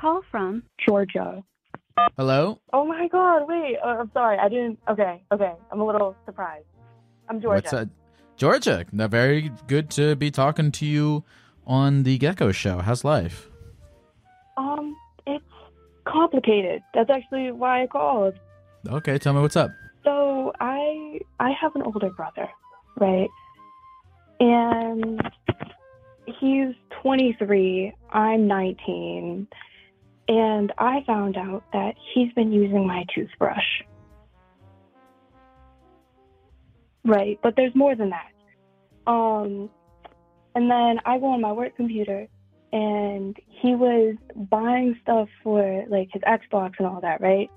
Call from Georgia. Hello? Oh my God, wait. I'm sorry. I didn't. Okay. I'm a little surprised. I'm Georgia. What's up? Georgia. Very good to be talking to you on the Gecko Show. How's life? It's complicated. That's actually why I called. Okay, tell me what's up. So I have an older brother, right? And he's 23, I'm 19, and I found out that he's been using my toothbrush. Right, but there's more than that. And then I go on my work computer, and he was buying stuff for, like, his Xbox and all that, right?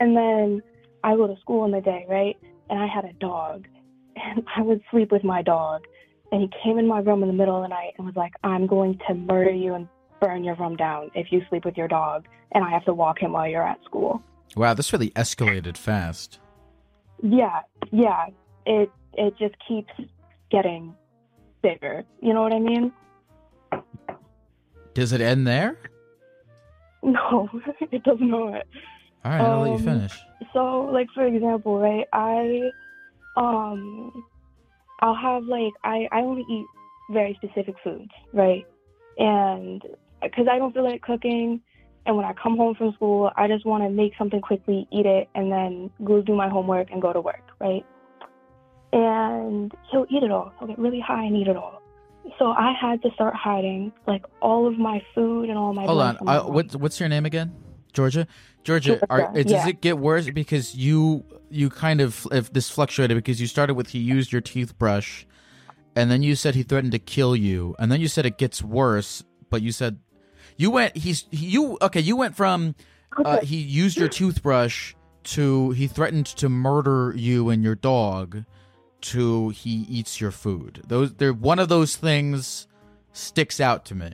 And then I go to school in the day, right? And I had a dog, and I would sleep with my dog. And he came in my room in the middle of the night and was like, I'm going to murder you and burn your room down if you sleep with your dog, and I have to walk him while you're at school. Wow, this really escalated fast. Yeah. It just keeps getting bigger. You know what I mean? Does it end there? No, it doesn't know it. All right, I'll let you finish. So, like, for example, right, I'll have, like, I only eat very specific foods, right? And because I don't feel like cooking, and when I come home from school, I just want to make something quickly, eat it, and then go do my homework and go to work, right? And he'll eat it all. He'll get really high and eat it all. So I had to start hiding, like, all of my food and all my... Hold on. What's your name again? Georgia? Georgia, does it get worse? Because you kind of, if this fluctuated, because you started with he used your toothbrush, and then you said he threatened to kill you, and then you said it gets worse, but you said you went from he used your toothbrush to he threatened to murder you and your dog to he eats your food. One of those things sticks out to me.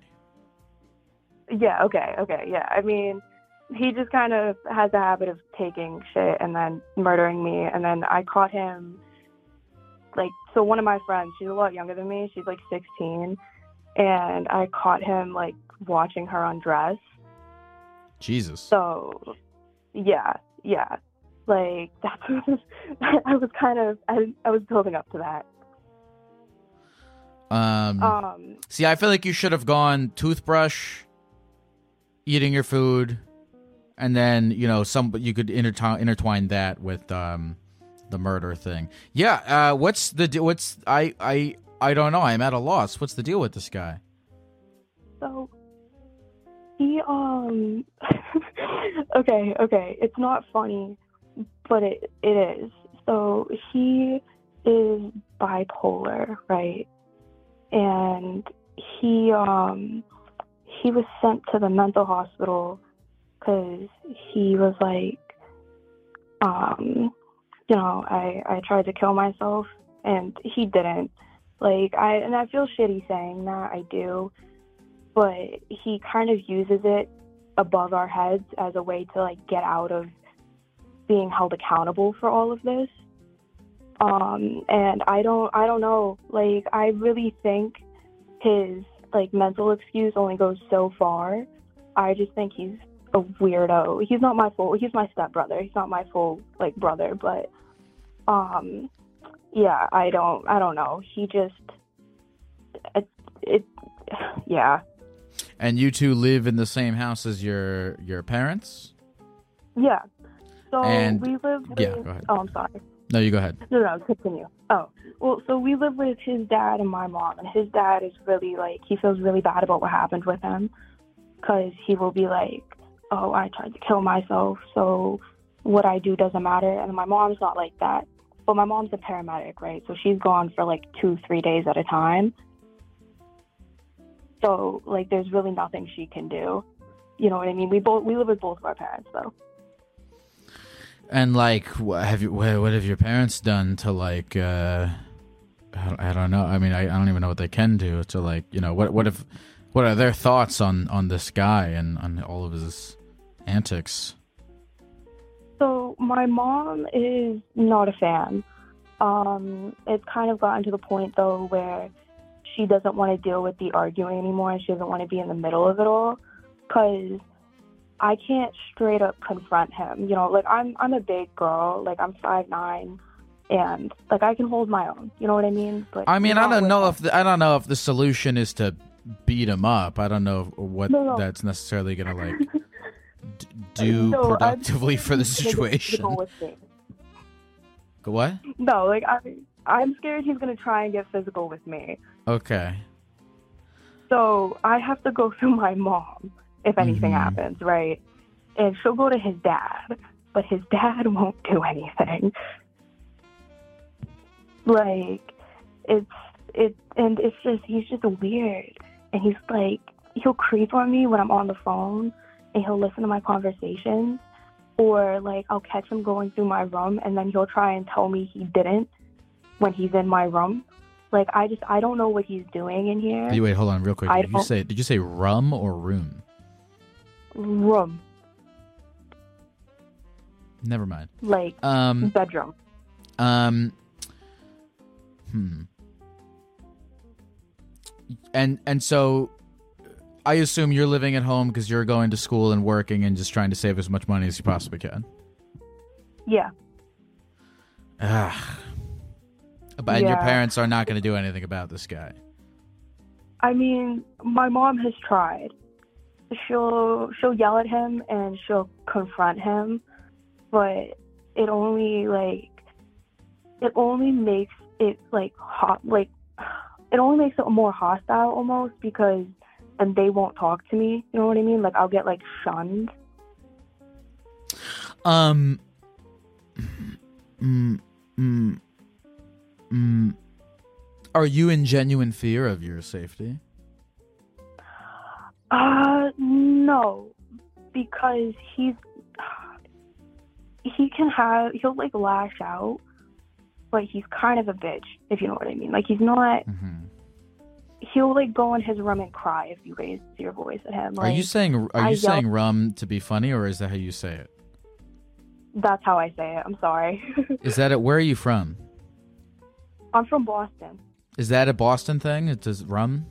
Yeah, okay, yeah. I mean, he just kind of has the habit of taking shit and then murdering me. And then I caught him, like, so one of my friends, she's a lot younger than me. She's, like, 16. And I caught him, like, watching her undress. Jesus. So, yeah. Like, that's I was building up to that. See, I feel like you should have gone toothbrush, eating your food. And then, you know, you could intertwine that with the murder thing. Yeah, what's the deal? I don't know. I'm at a loss. What's the deal with this guy? So, he, okay. It's not funny, but it is. So, he is bipolar, right? And he was sent to the mental hospital because he was like, you know, I tried to kill myself, and he didn't. Like, I feel shitty saying that, I do, but he kind of uses it above our heads as a way to, like, get out of being held accountable for all of this. And I don't know. Like, I really think his, like, mental excuse only goes so far. I just think he's a weirdo. He's not my full... He's my stepbrother. He's not my full, like, brother, but, yeah, I don't know. He just... Yeah. And you two live in the same house as your parents? Yeah. So and, we live with... Yeah, go ahead. Oh, I'm sorry. No, you go ahead. No, continue. Oh, well, so we live with his dad and my mom, and his dad is really, like, he feels really bad about what happened with him, because he will be like, oh, I tried to kill myself, so what I do doesn't matter. And my mom's not like that. But my mom's a paramedic, right? So she's gone for, like, 2-3 days at a time. So, like, there's really nothing she can do. You know what I mean? We live with both of our parents, though. And, like, what have your parents done to, like, I don't know. I mean, I don't even know what they can do to, like, you know, what are their thoughts on this guy and on all of his antics? So my mom is not a fan. It's kind of gotten to the point, though, where she doesn't want to deal with the arguing anymore, and she doesn't want to be in the middle of it all, because I can't straight up confront him. You know, like, I'm a big girl. Like, I'm 5'9", and, like, I can hold my own. You know what I mean? But I mean, I don't know if the solution is to beat him up. I don't know what that's necessarily going to, like, do so productively for the situation. What? No, like, I'm scared he's going to try and get physical with me. Okay. So I have to go through my mom if anything happens, right? And she'll go to his dad, but his dad won't do anything. Like, it's just, he's just weird. And he's like, he'll creep on me when I'm on the phone, and he'll listen to my conversations, or, like, I'll catch him going through my room, and then he'll try and tell me he didn't when he's in my room. Like, I don't know what he's doing in here. Hey, wait, hold on real quick. Did you say rum or room? Room. Never mind. Like, bedroom. And so I assume you're living at home because you're going to school and working and just trying to save as much money as you possibly can. Yeah. And your parents are not going to do anything about this guy. I mean, my mom has tried. She'll yell at him and she'll confront him, but it only makes it more hostile almost, because and they won't talk to me. You know what I mean? Like, I'll get, like, shunned. Are you in genuine fear of your safety? No, because he'll like lash out, but he's kind of a bitch, if you know what I mean. Like, he's not, he'll like go in his room and cry if you raise your voice at him. Like, are you saying rum to be funny, or is that how you say it? That's how I say it. I'm sorry. Is that it? Where are you from? I'm from Boston. Is that a Boston thing? It does rum?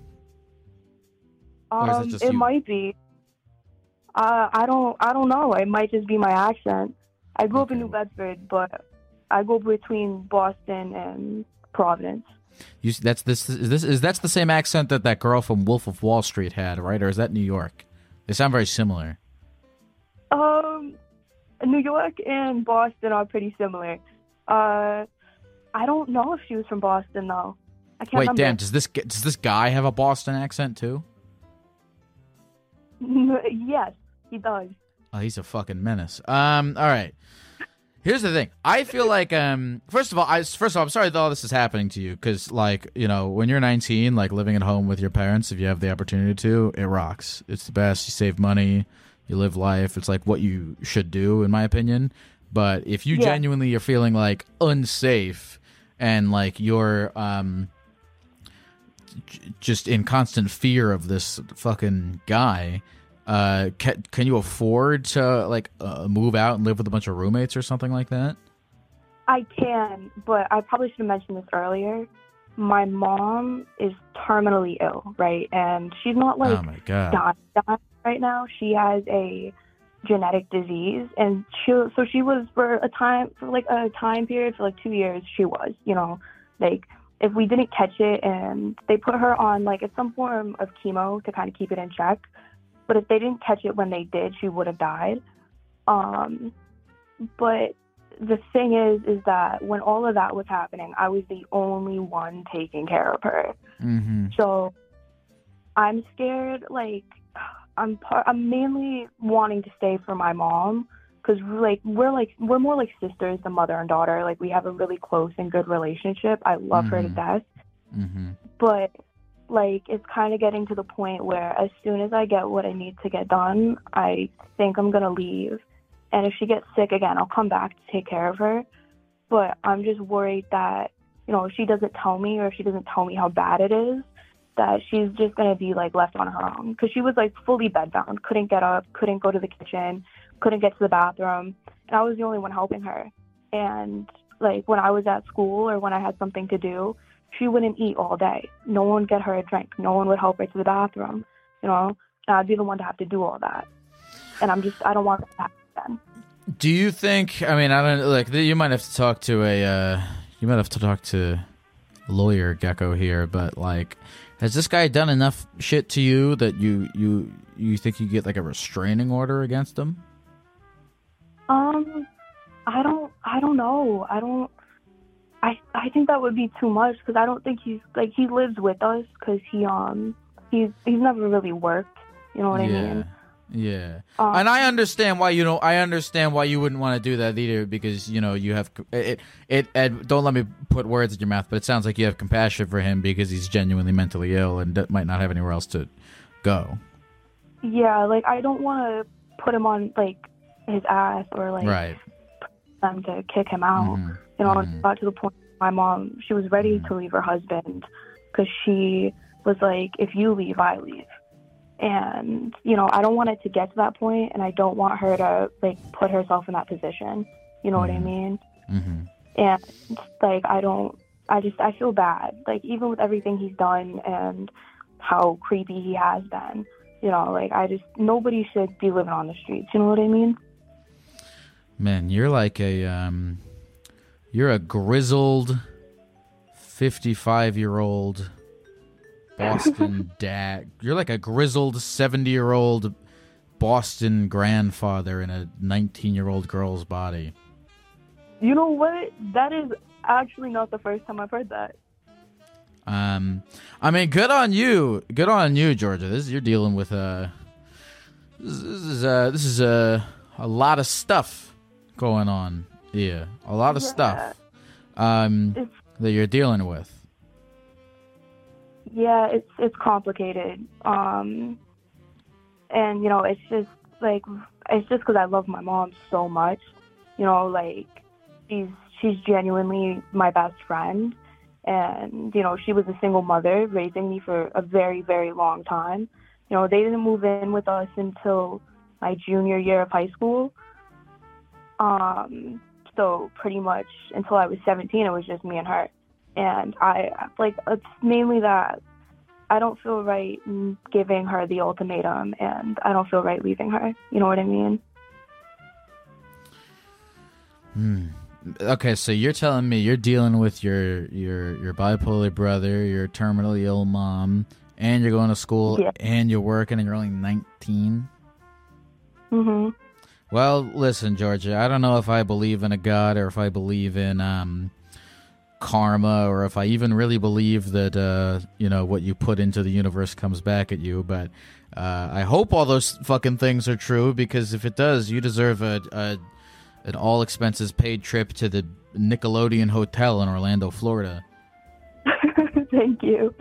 Or is it just you? Might be. I don't know. It might just be my accent. I grew up in New Bedford, but I go between Boston and Providence. That's the same accent that girl from Wolf of Wall Street had, right? Or is that New York? They sound very similar. New York and Boston are pretty similar. I don't know if she was from Boston, though. I can't remember. Wait, Dan, does this guy have a Boston accent, too? Yes, he does. Oh, he's a fucking menace. All right. Here's the thing. I feel like, first of all, I'm sorry that all this is happening to you, because, like, you know, when you're 19, like, living at home with your parents, if you have the opportunity to, it rocks. It's the best. You save money. You live life. It's, like, what you should do, in my opinion. But if you genuinely are feeling, like, unsafe, and, like, you're just in constant fear of this fucking guy. Can you afford to, like, move out and live with a bunch of roommates or something like that? I can, but I probably should have mentioned this earlier. My mom is terminally ill, right? And she's not, like, dying right now. She has a genetic disease, and she was for a time period for like 2 years. She was, you know, like, if we didn't catch it, and they put her on like some form of chemo to kind of keep it in check. But if they didn't catch it when they did, she would have died. But the thing is that when all of that was happening, I was the only one taking care of her. Mm-hmm. So I'm scared. Like I'm mainly wanting to stay for my mom, because we're more like sisters than mother and daughter. Like we have a really close and good relationship. I love mm-hmm. her to death. Mm-hmm. But like it's kind of getting to the point where as soon as I get what I need to get done, I think I'm gonna leave. And if she gets sick again, I'll come back to take care of her. But I'm just worried that, you know, if she doesn't tell me, or if she doesn't tell me how bad it is, that she's just going to be like left on her own. Because she was like fully bedbound, couldn't get up, couldn't go to the kitchen, couldn't get to the bathroom. And I was the only one helping her. And like when I was at school or when I had something to do, she wouldn't eat all day. No one would get her a drink. No one would help her to the bathroom, you know. And I'd be the one to have to do all that. And I don't want that. Do you think? I mean, I don't like. You might have to talk to lawyer Gecko here, but like, has this guy done enough shit to you that you think you get like a restraining order against him? I don't know. I think that would be too much, because I don't think he's like, he lives with us, because he's never really worked. You know what I mean? Yeah, and I understand why you wouldn't want to do that either, because you know you have it. Ed, don't let me put words in your mouth, but it sounds like you have compassion for him because he's genuinely mentally ill and might not have anywhere else to go. Yeah, like I don't want to put him on like his ass or like right. them to kick him out. Mm-hmm. You know, mm-hmm. It got to the point where my mom, she was ready mm-hmm. to leave her husband, because she was like, "If you leave, I leave." And, you know, I don't want it to get to that point, and I don't want her to, like, put herself in that position. You know mm-hmm. what I mean? Mm-hmm. And, like, I feel bad. Like, even with everything he's done and how creepy he has been, you know, like, nobody should be living on the streets. You know what I mean? Man, you're like you're a grizzled 55-year-old... Boston dad. You're like a grizzled 70-year-old Boston grandfather in a 19-year-old girl's body. You know what? That is actually not the first time I've heard that. I mean, good on you. Good on you, Georgia. You're dealing with a lot of stuff going on here. A lot of stuff that you're dealing with. Yeah, it's complicated, and you know, it's just because I love my mom so much, you know, like she's genuinely my best friend, and you know, she was a single mother raising me for a very, very long time. You know, they didn't move in with us until my junior year of high school, so pretty much until I was 17, it was just me and her. And it's mainly that I don't feel right giving her the ultimatum, and I don't feel right leaving her. You know what I mean? Okay, so you're telling me you're dealing with your bipolar brother, your terminally ill mom, and you're going to school, yeah. and you're working, and you're only 19? Mm-hmm. Well, listen, Georgia, I don't know if I believe in a God, or if I believe in... karma, or if I even really believe that you know, what you put into the universe comes back at you, but I hope all those fucking things are true, because if it does, you deserve an all expenses paid trip to the Nickelodeon Hotel in Orlando, Florida. Thank you.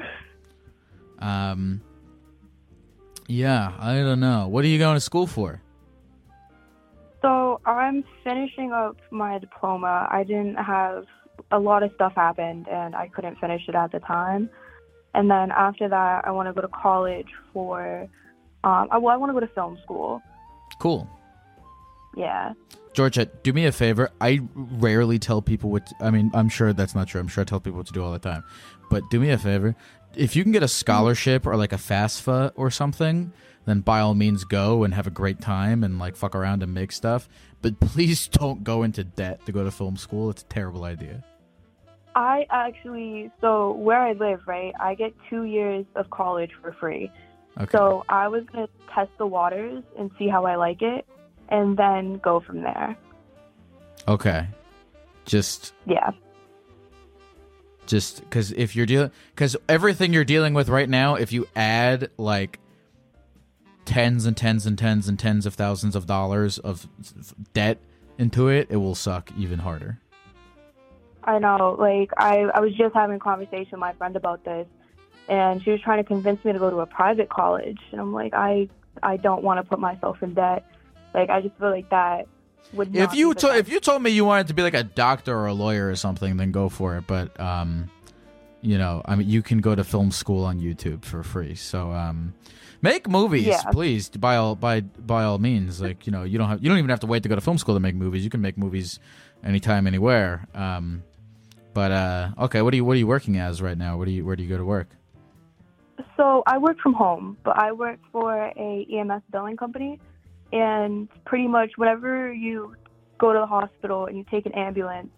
Yeah, I don't know. What are you going to school for? So I'm finishing up my diploma. I didn't have a lot of stuff happened, and I couldn't finish it at the time. And then after that, I want to go to college for... I want to go to film school. Cool. Yeah. Georgia, do me a favor. I rarely tell people what... I mean, I'm sure that's not true. I'm sure I tell people what to do all the time. But do me a favor. If you can get a scholarship or like a FAFSA or something, then by all means go and have a great time and like fuck around and make stuff. But please don't go into debt to go to film school. It's a terrible idea. I actually, so where I live, right, I get 2 years of college for free. Okay. So I was going to test the waters and see how I like it and then go from there. Okay. Just. Yeah. Just because if you're dealing, because everything you're dealing with right now, if you add like tens and tens and tens and tens of thousands of dollars of debt into it, it will suck even harder. I know. Like I was just having a conversation with my friend about this, and she was trying to convince me to go to a private college, and I'm like, I don't want to put myself in debt. Like I just feel like that would not. If you told me you wanted to be like a doctor or a lawyer or something, then go for it. But you know, I mean, you can go to film school on YouTube for free. So make movies, please. By all means, like, you know, you don't even have to wait to go to film school to make movies. You can make movies anytime, anywhere. Okay, what are you working as right now? Where do you go to work? So I work from home, but I work for a EMS billing company, and pretty much whenever you go to the hospital and you take an ambulance,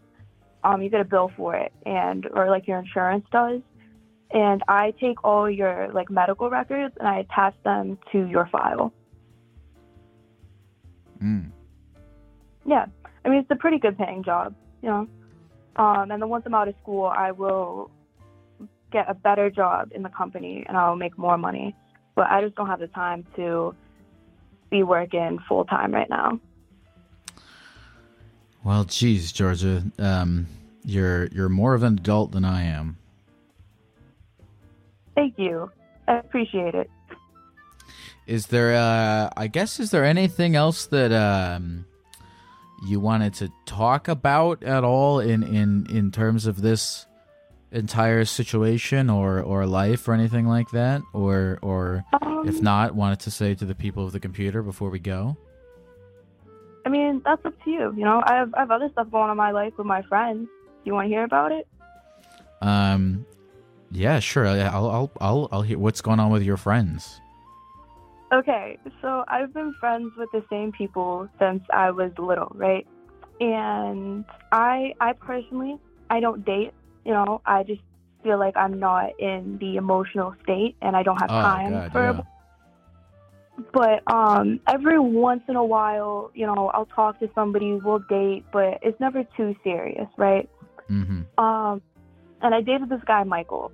you get a bill for it, or like your insurance does. And I take all your like medical records and I attach them to your file. Mm. Yeah, I mean it's a pretty good paying job, you know. And then once I'm out of school, I will get a better job in the company and I'll make more money. But I just don't have the time to be working full time right now. Well, geez, Georgia, you're more of an adult than I am. Thank you. I appreciate it. Is there anything else that you wanted to talk about at all in terms of this entire situation or life or anything like that? Or if not, wanted to say to the people of the computer before we go? I mean, that's up to you. You know, I have other stuff going on in my life with my friends. Do you want to hear about it? Yeah, sure. I'll hear what's going on with your friends. Okay, so I've been friends with the same people since I was little, right? And I personally, I don't date. You know, I just feel like I'm not in the emotional state, and I don't have time for. Yeah. But every once in a while, you know, I'll talk to somebody, we'll date, but it's never too serious, right? Mm-hmm. And I dated this guy, Michael,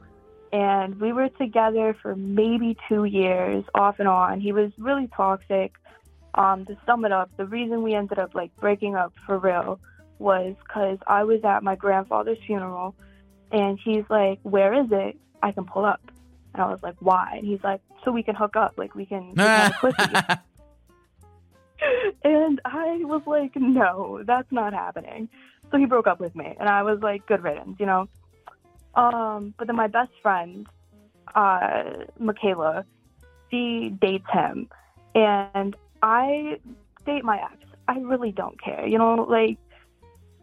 and we were together for maybe 2 years off and on. He was really toxic. To sum it up, the reason we ended up like breaking up for real was because I was at my grandfather's funeral and he's like, "Where is it? I can pull up." And I was like, "Why?" And he's like, "So we can hook up, like we can have a pussy." And I was like, "No, that's not happening." So he broke up with me and I was like, good riddance, you know? But then my best friend, Michaela, she dates him, and I date my ex. I really don't care, you know, like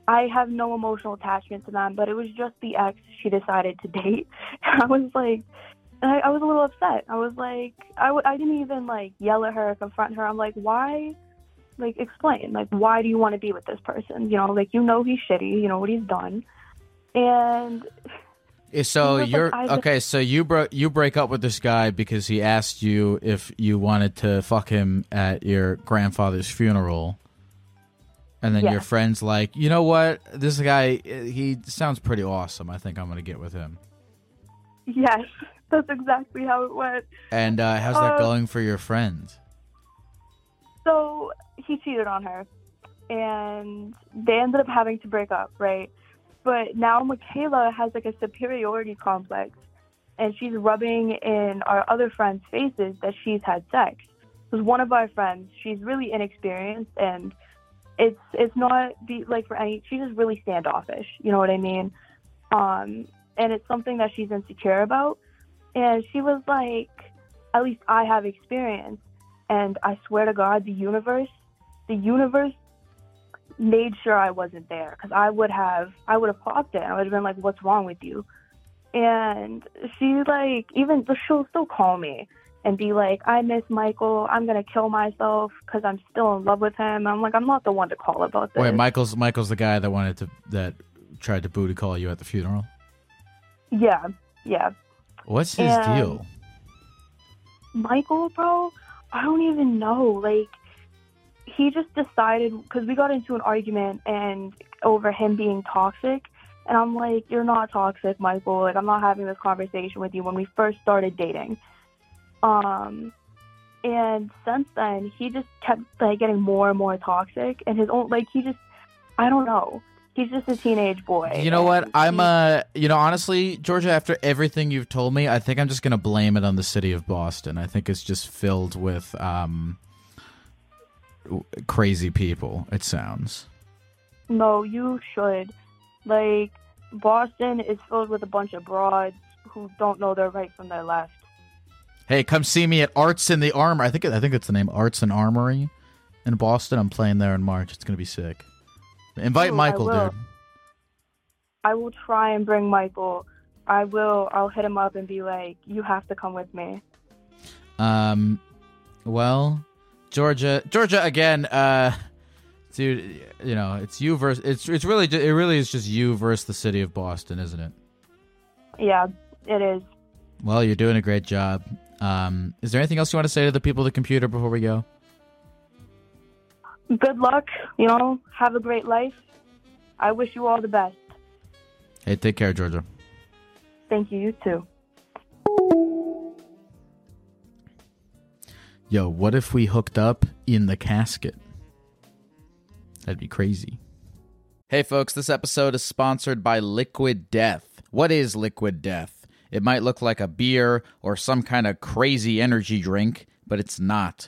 I have no emotional attachment to them, but it was just the ex she decided to date. And I was like, I was a little upset. I was like, I didn't even like yell at her or confront her. I'm like, why? Like, explain, like, why do you want to be with this person? You know, like, you know, he's shitty, you know what he's done. And so you're like, okay. So you break up with this guy because he asked you if you wanted to fuck him at your grandfather's funeral, and then your friend's like, you know what, this guy, he sounds pretty awesome. I think I'm gonna get with him. Yes, that's exactly how it went. And how's that going for your friend? So he cheated on her, and they ended up having to break up, right? But now Michaela has like a superiority complex, and she's rubbing in our other friends' faces that she's had sex. Because one of our friends, she's really inexperienced, and it's not like for any. She's just really standoffish. You know what I mean? And it's something that she's insecure about. And she was like, "At least I have experience." And I swear to God, the universe made sure I wasn't there, because I would have popped it. I would have been like, "What's wrong with you?" And she like, even she'll still call me and be like, "I miss Michael. I'm gonna kill myself because I'm still in love with him." And I'm like, I'm not the one to call about this. Wait, Michael's the guy that tried to booty call you at the funeral. Yeah, yeah. What's his deal? Michael, bro, I don't even know. Like, he just decided, because we got into an argument and over him being toxic, and I'm like, you're not toxic, Michael. Like, I'm not having this conversation with you when we first started dating. And since then, he just kept, like, getting more and more toxic. And his own, like, he just, I don't know. He's just a teenage boy. You know what? Honestly, Georgia, after everything you've told me, I think I'm just going to blame it on the city of Boston. I think it's just filled with crazy people, it sounds. No, you should. Like, Boston is filled with a bunch of broads who don't know their right from their left. Hey, come see me at Arts in the Armory. I think it's the name, Arts and Armory in Boston. I'm playing there in March. It's going to be sick. Invite Michael, dude. I will try and bring Michael. I will. I'll hit him up and be like, you have to come with me. Well, Georgia again, dude, you know, it really is just you versus the city of Boston, isn't it? Yeah, it is. Well, you're doing a great job. Is there anything else you want to say to the people at the computer before we go? Good luck, you know, have a great life. I wish you all the best. Hey, take care, Georgia. Thank you, you too. Yo, what if we hooked up in the casket? That'd be crazy. Hey folks, this episode is sponsored by Liquid Death. What is Liquid Death? It might look like a beer or some kind of crazy energy drink, but it's not.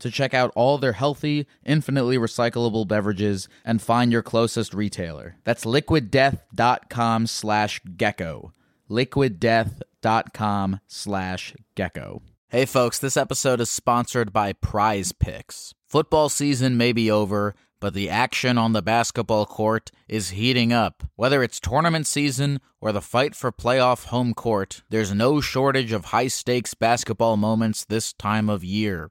to check out all their healthy, infinitely recyclable beverages and find your closest retailer. That's liquiddeath.com/gecko. Liquiddeath.com/gecko. Hey folks, this episode is sponsored by Prize Picks. Football season may be over, but the action on the basketball court is heating up. Whether it's tournament season or the fight for playoff home court, there's no shortage of high-stakes basketball moments this time of year.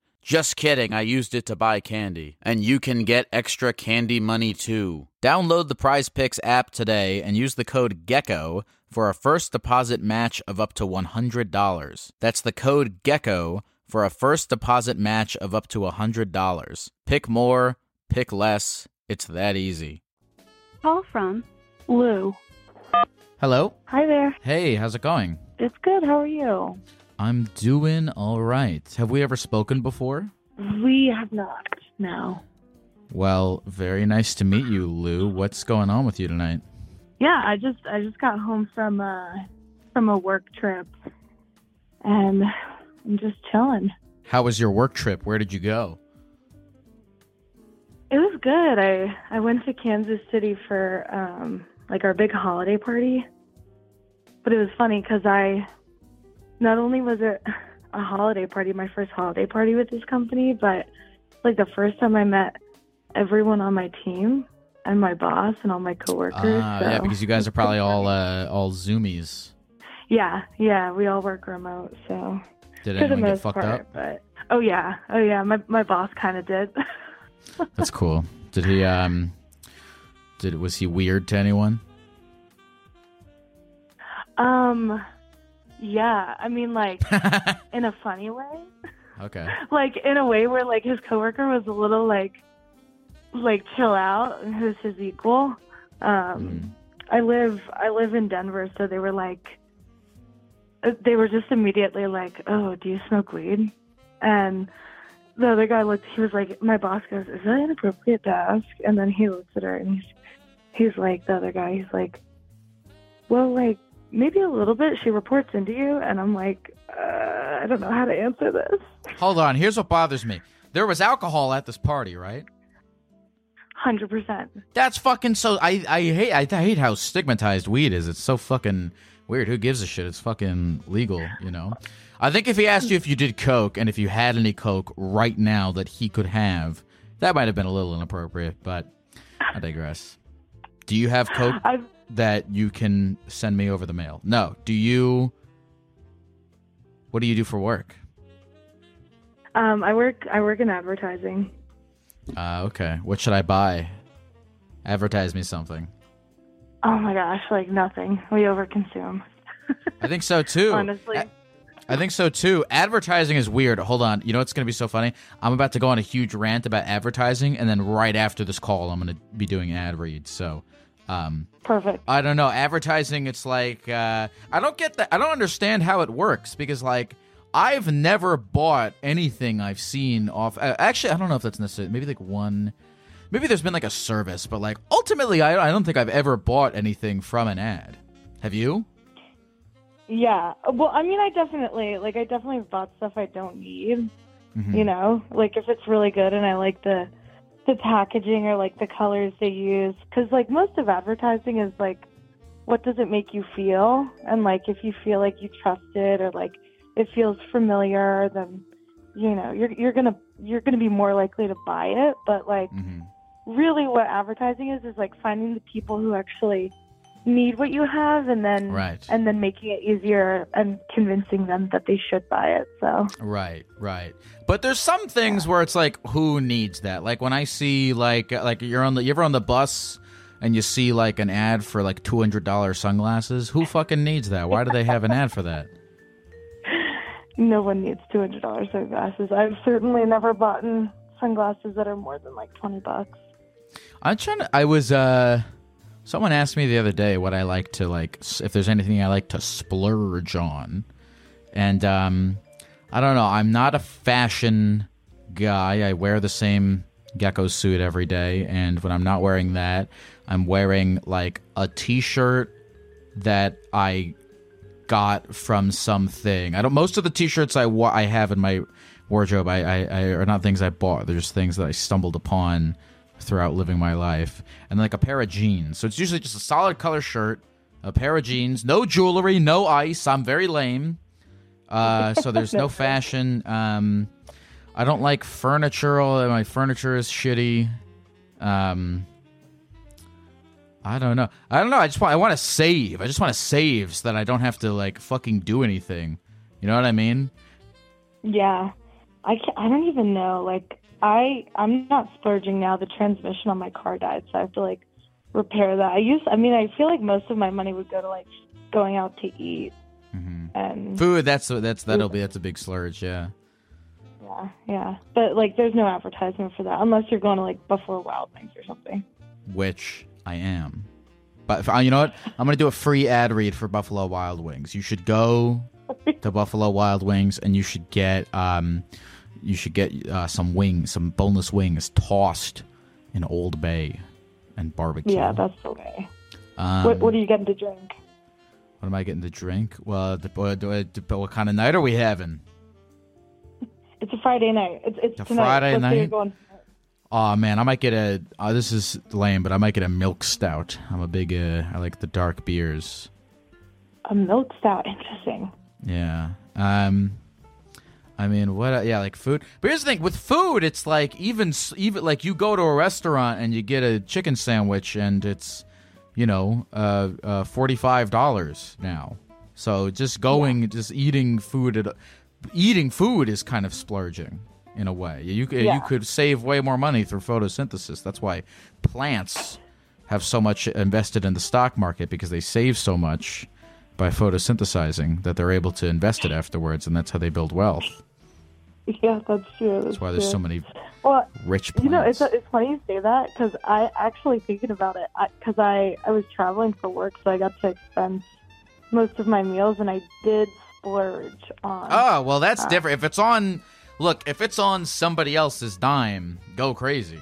Just kidding, I used it to buy candy. And you can get extra candy money too. Download the Prize Picks app today and use the code GECKO for a first deposit match of up to $100. That's the code GECKO for a first deposit match of up to $100. Pick more, pick less. It's that easy. Call from Lou. Hello? Hi there. Hey, how's it going? It's good, how are you? I'm doing all right. Have we ever spoken before? We have not, no. Well, very nice to meet you, Lou. What's going on with you tonight? Yeah, I just got home from a work trip, and I'm just chilling. How was your work trip? Where did you go? It was good. I went to Kansas City for our big holiday party, but it was funny because Not only was it a holiday party, my first holiday party with this company, but like the first time I met everyone on my team and my boss and all my coworkers. Yeah, because you guys are probably all Zoomies. Yeah, we all work remote, so. Did anyone get fucked up? But, oh yeah, my boss kind of did. That's cool. Did he? Was he weird to anyone? Yeah, I mean, like, in a funny way. Okay. Like, in a way where, like, his coworker was a little, like, chill out, who's his equal. I live in Denver, so they were, like, they were just immediately like, oh, do you smoke weed? And the other guy looked, he was like, my boss goes, is that inappropriate to ask? And then he looks at her, and he's like, the other guy, he's like, well, like, maybe a little bit. She reports into you. And I'm like, I don't know how to answer this. Hold on. Here's what bothers me. There was alcohol at this party, right? 100%. That's fucking so... I hate how stigmatized weed is. It's so fucking weird. Who gives a shit? It's fucking legal, you know? I think if he asked you if you did coke and if you had any coke right now that he could have, that might have been a little inappropriate, but I digress. Do you have coke that you can send me over the mail? No. Do you... What do you do for work? I work in advertising. Okay. What should I buy? Advertise me something. Oh my gosh, like nothing. We overconsume. I think so too. Honestly. I think so too. Advertising is weird. Hold on. You know what's going to be so funny? I'm about to go on a huge rant about advertising, and then right after this call, I'm going to be doing ad reads. So. Perfect. I don't know. Advertising, it's like, I don't get that. I don't understand how it works because, like, I've never bought anything I've seen off. Actually, I don't know if that's necessary. Maybe like one. Maybe there's been like a service, but like ultimately, I don't think I've ever bought anything from an ad. Have you? Yeah. Well, I mean, I definitely have bought stuff I don't need. Mm-hmm. You know, like if it's really good and I like the packaging or like the colors they use, because like most of advertising is like, what does it make you feel? And like if you feel like you trust it or like it feels familiar, then you know you're gonna be more likely to buy it. But like really what advertising is like finding the people who actually need what you have and then and then making it easier and convincing them that they should buy it. So right but there's some things where it's like, who needs that? Like when I see like you ever on the bus and you see like an ad for like $200 sunglasses, who fucking needs that? Why do they have an ad for that? No one needs $200 sunglasses. I've certainly never bought sunglasses that are more than like $20. Someone asked me the other day what I like to, like, if there's anything I like to splurge on. And I don't know. I'm not a fashion guy. I wear the same gecko suit every day. And when I'm not wearing that, I'm wearing, like, a T-shirt that I got from something. Most of the T-shirts I have in my wardrobe I are not things I bought. They're just things that I stumbled upon throughout living my life, and like a pair of jeans. So it's usually just a solid color shirt, a pair of jeans, no jewelry, no ice. I'm very lame. So there's no fashion. I don't like furniture. My furniture is shitty. I don't know. I just want to save so that I don't have to like fucking do anything. You know what I mean? Yeah. I don't even know. Like, I'm not splurging now. The transmission on my car died, so I have to like repair that. I feel like most of my money would go to like going out to eat and food. That's a big splurge. Yeah. But like, there's no advertisement for that unless you're going to like Buffalo Wild Wings or something. Which I am. But you know what? I'm gonna do a free ad read for Buffalo Wild Wings. You should go to Buffalo Wild Wings and you should get some wings, some boneless wings tossed in Old Bay and barbecue. Yeah, that's the way. What are you getting to drink? What am I getting to drink? Well, what kind of night are we having? It's a Friday night. It's tonight. Friday night? Oh, man, I might get this is lame, but I might get a milk stout. I'm a big, I like the dark beers. A milk stout? Interesting. Yeah. I mean, like food. But here's the thing. With food, it's like even like you go to a restaurant and you get a chicken sandwich and it's, you know, $45 now. So eating food is kind of splurging in a way. You could save way more money through photosynthesis. That's why plants have so much invested in the stock market, because they save so much by photosynthesizing that they're able to invest it afterwards, and that's how they build wealth. Yeah, that's true. That's why there's so many rich plans. You know, it's funny you say that, because I actually, thinking about it, because I was traveling for work, so I got to expense most of my meals, and I did splurge on. Oh, well, that's different. If it's on somebody else's dime, go crazy.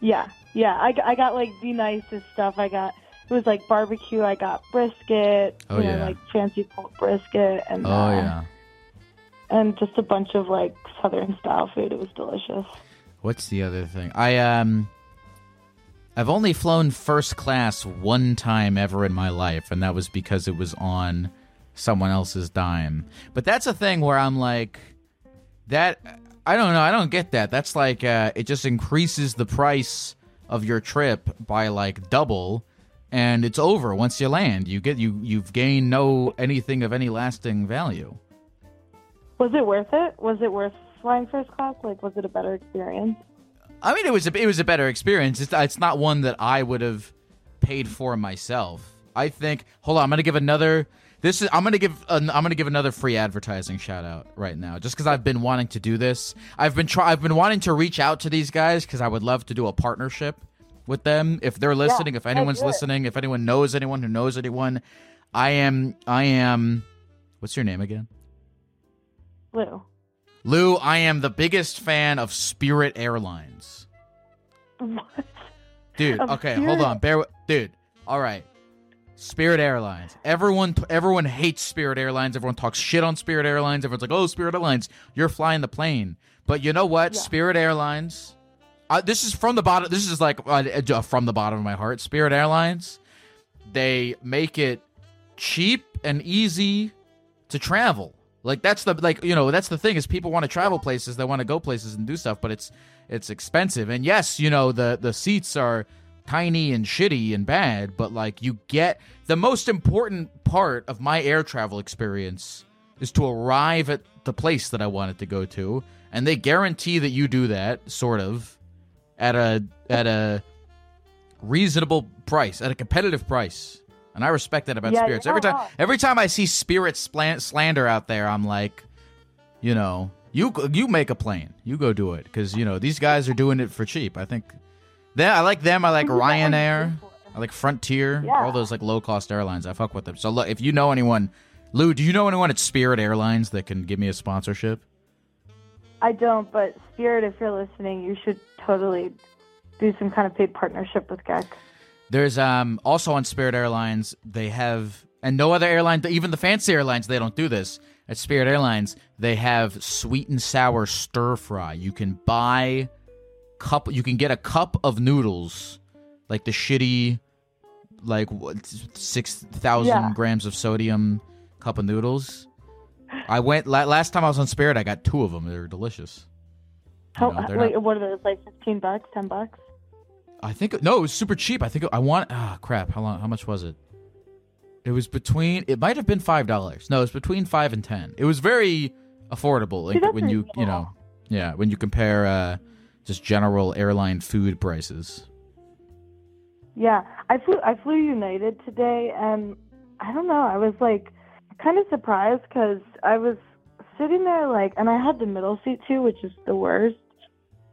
Yeah, yeah. I got, like, the nicest stuff. It was, like, barbecue. I got brisket, know, like, fancy pork brisket. And and just a bunch of, like, Southern-style food. It was delicious. What's the other thing? I've only flown first class one time ever in my life, and that was because it was on someone else's dime. But that's a thing where I'm like, that, I don't know, I don't get that. That's like, it just increases the price of your trip by, like, double, and it's over once you land. You've gained no anything of any lasting value. Was it worth it? Was it worth flying first class? Like, was it a better experience? I mean, it was a better experience. It's not one that I would have paid for myself. I think. Hold on, I'm gonna give another. I'm gonna give another free advertising shout out right now, just because I've been wanting to do this. I've been wanting to reach out to these guys because I would love to do a partnership with them. If they're listening, if anyone's listening, if anyone knows anyone who knows anyone, I am. What's your name again? Lou, I am the biggest fan of Spirit Airlines. What? Dude, okay, hold on. Dude, all right. Spirit Airlines. Everyone hates Spirit Airlines. Everyone talks shit on Spirit Airlines. Everyone's like, oh, Spirit Airlines, you're flying the plane. But you know what? Yeah. Spirit Airlines, this is from the bottom. This is like from the bottom of my heart. Spirit Airlines, they make it cheap and easy to travel. Like, that's the thing is people want to travel places, they want to go places and do stuff, but it's expensive. And yes, you know, the seats are tiny and shitty and bad, but like you get the most important part of my air travel experience is to arrive at the place that I wanted to go to, and they guarantee that you do that sort of at a reasonable price, at a competitive price. And I respect that about Spirits. Every time I see Spirit slander out there, I'm like, you know, you make a plane, you go do it, because you know these guys are doing it for cheap. I think I like them. I like Ryanair. I like Frontier. Yeah. All those like low cost airlines. I fuck with them. So look, if you know anyone, Lou, do you know anyone at Spirit Airlines that can give me a sponsorship? I don't, but Spirit, if you're listening, you should totally do some kind of paid partnership with GEC. There's also on Spirit Airlines, they have, and no other airline, even the fancy airlines, they don't do this. At Spirit Airlines, they have sweet and sour stir fry. You can get a cup of noodles, like the shitty, like 6,000 grams of sodium cup of noodles. I went, last time I was on Spirit, I got two of them. They were delicious. What are those, like $15, $10? I think it was super cheap. I think how much was it? It might have been $5. No, it's between $5 and $10. It was very affordable. Like, when when you compare just general airline food prices. Yeah, I flew United today, and I don't know. I was like kind of surprised because I was sitting there like, and I had the middle seat too, which is the worst.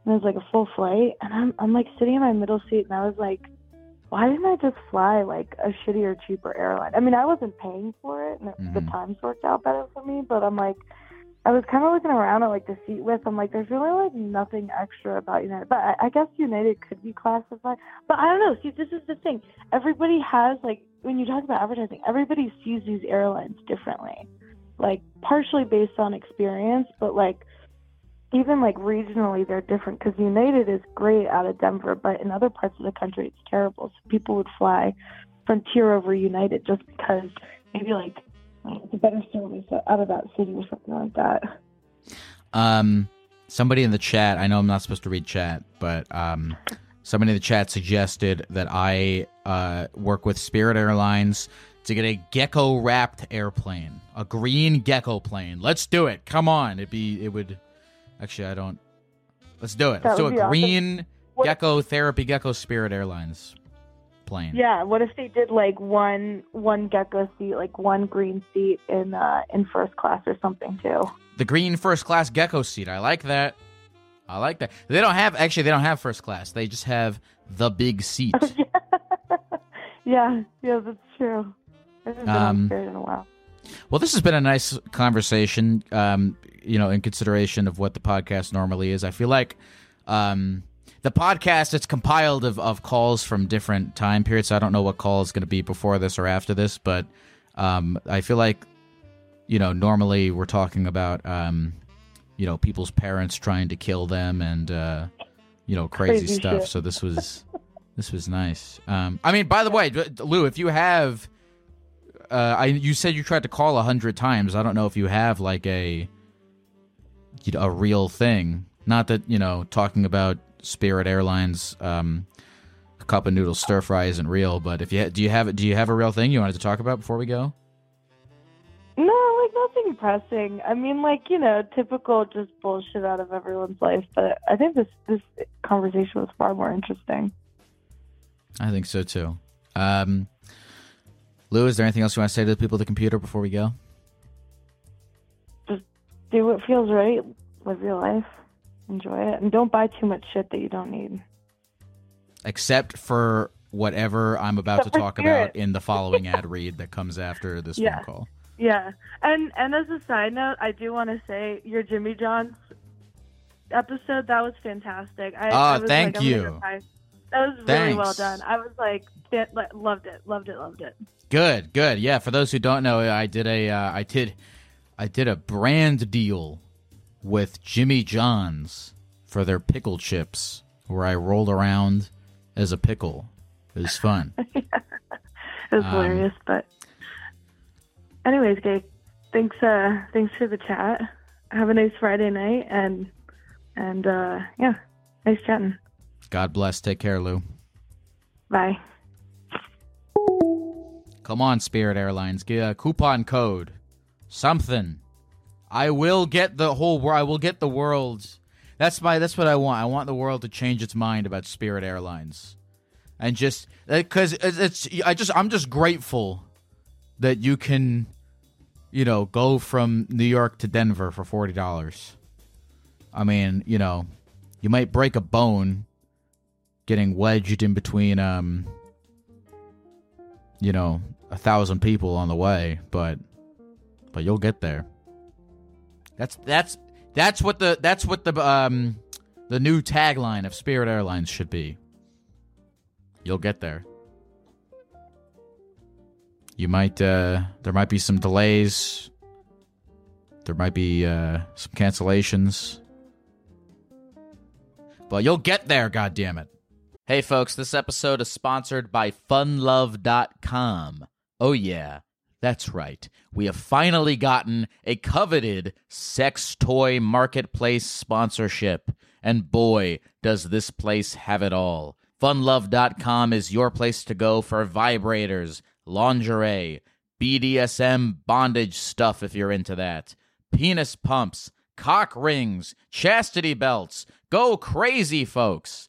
And it was like a full flight, and I'm like sitting in my middle seat, and I was like, why didn't I just fly like a shittier, cheaper airline? I mean, I wasn't paying for it, and the times worked out better for me, but I'm like, I was kind of looking around at like the seat width. I'm like, there's really like nothing extra about United, but I guess United could be classified. But I don't know. See, this is the thing. Everybody has like, when you talk about advertising, everybody sees these airlines differently, like partially based on experience, but like, even, like, regionally, they're different because United is great out of Denver, but in other parts of the country, it's terrible. So people would fly Frontier over United just because maybe, like, it's a better service out of that city or something like that. Somebody in the chat, I know I'm not supposed to read chat, but somebody in the chat suggested that I work with Spirit Airlines to get a gecko-wrapped airplane, a green gecko plane. Let's do it. Come on. Actually, I don't. Let's do it. Let's do a green gecko therapy Spirit Airlines plane. Yeah, what if they did like one gecko seat, like one green seat in first class or something too? The green first class gecko seat. I like that. I like that. They don't have first class. They just have the big seat. Oh, yeah. yeah, that's true. This has been in a while. Well, this has been a nice conversation, in consideration of what the podcast normally is. I feel like the podcast, it's compiled of calls from different time periods. So I don't know what call is going to be before this or after this, but I feel like, normally we're talking about, people's parents trying to kill them and, crazy stuff. Shit. So this was nice. By the way, Lou, if you have... you said you tried to call 100 times. I don't know if you have like a real thing. Not that talking about Spirit Airlines, a cup of noodle stir fry isn't real. But if you do you have a real thing you wanted to talk about before we go? No, like nothing pressing. Typical just bullshit out of everyone's life. But I think this conversation was far more interesting. I think so too. Lou, is there anything else you want to say to the people at the computer before we go? Just do what feels right. Live your life. Enjoy it. And don't buy too much shit that you don't need. Except for whatever I'm about to talk about in the following ad read that comes after this phone call. Yeah. And as a side note, I do want to say your Jimmy John's episode, that was fantastic. Thank you. That was really well done. I was like... Loved it. Good. Yeah. For those who don't know, I did a brand deal with Jimmy John's for their pickle chips, where I rolled around as a pickle. It was fun. Yeah. It was hilarious. But anyways, Gabe, thanks for the chat. Have a nice Friday night, and yeah, nice chatting. God bless. Take care, Lou. Bye. Come on, Spirit Airlines, get a coupon code, something. I will get the world. That's what I want. I want the world to change its mind about Spirit Airlines, and just because I'm just grateful that you can, go from New York to Denver for $40. You might break a bone getting wedged in between. 1,000 people on the way, but you'll get there. That's what the the new tagline of Spirit Airlines should be. You'll get there. You might there might be some delays. There might be some cancellations. But you'll get there, goddammit. Hey folks, this episode is sponsored by FunLove.com. Oh yeah, that's right. We have finally gotten a coveted sex toy marketplace sponsorship. And boy, does this place have it all. FunLove.com is your place to go for vibrators, lingerie, BDSM bondage stuff if you're into that, penis pumps, cock rings, chastity belts. Go crazy, folks.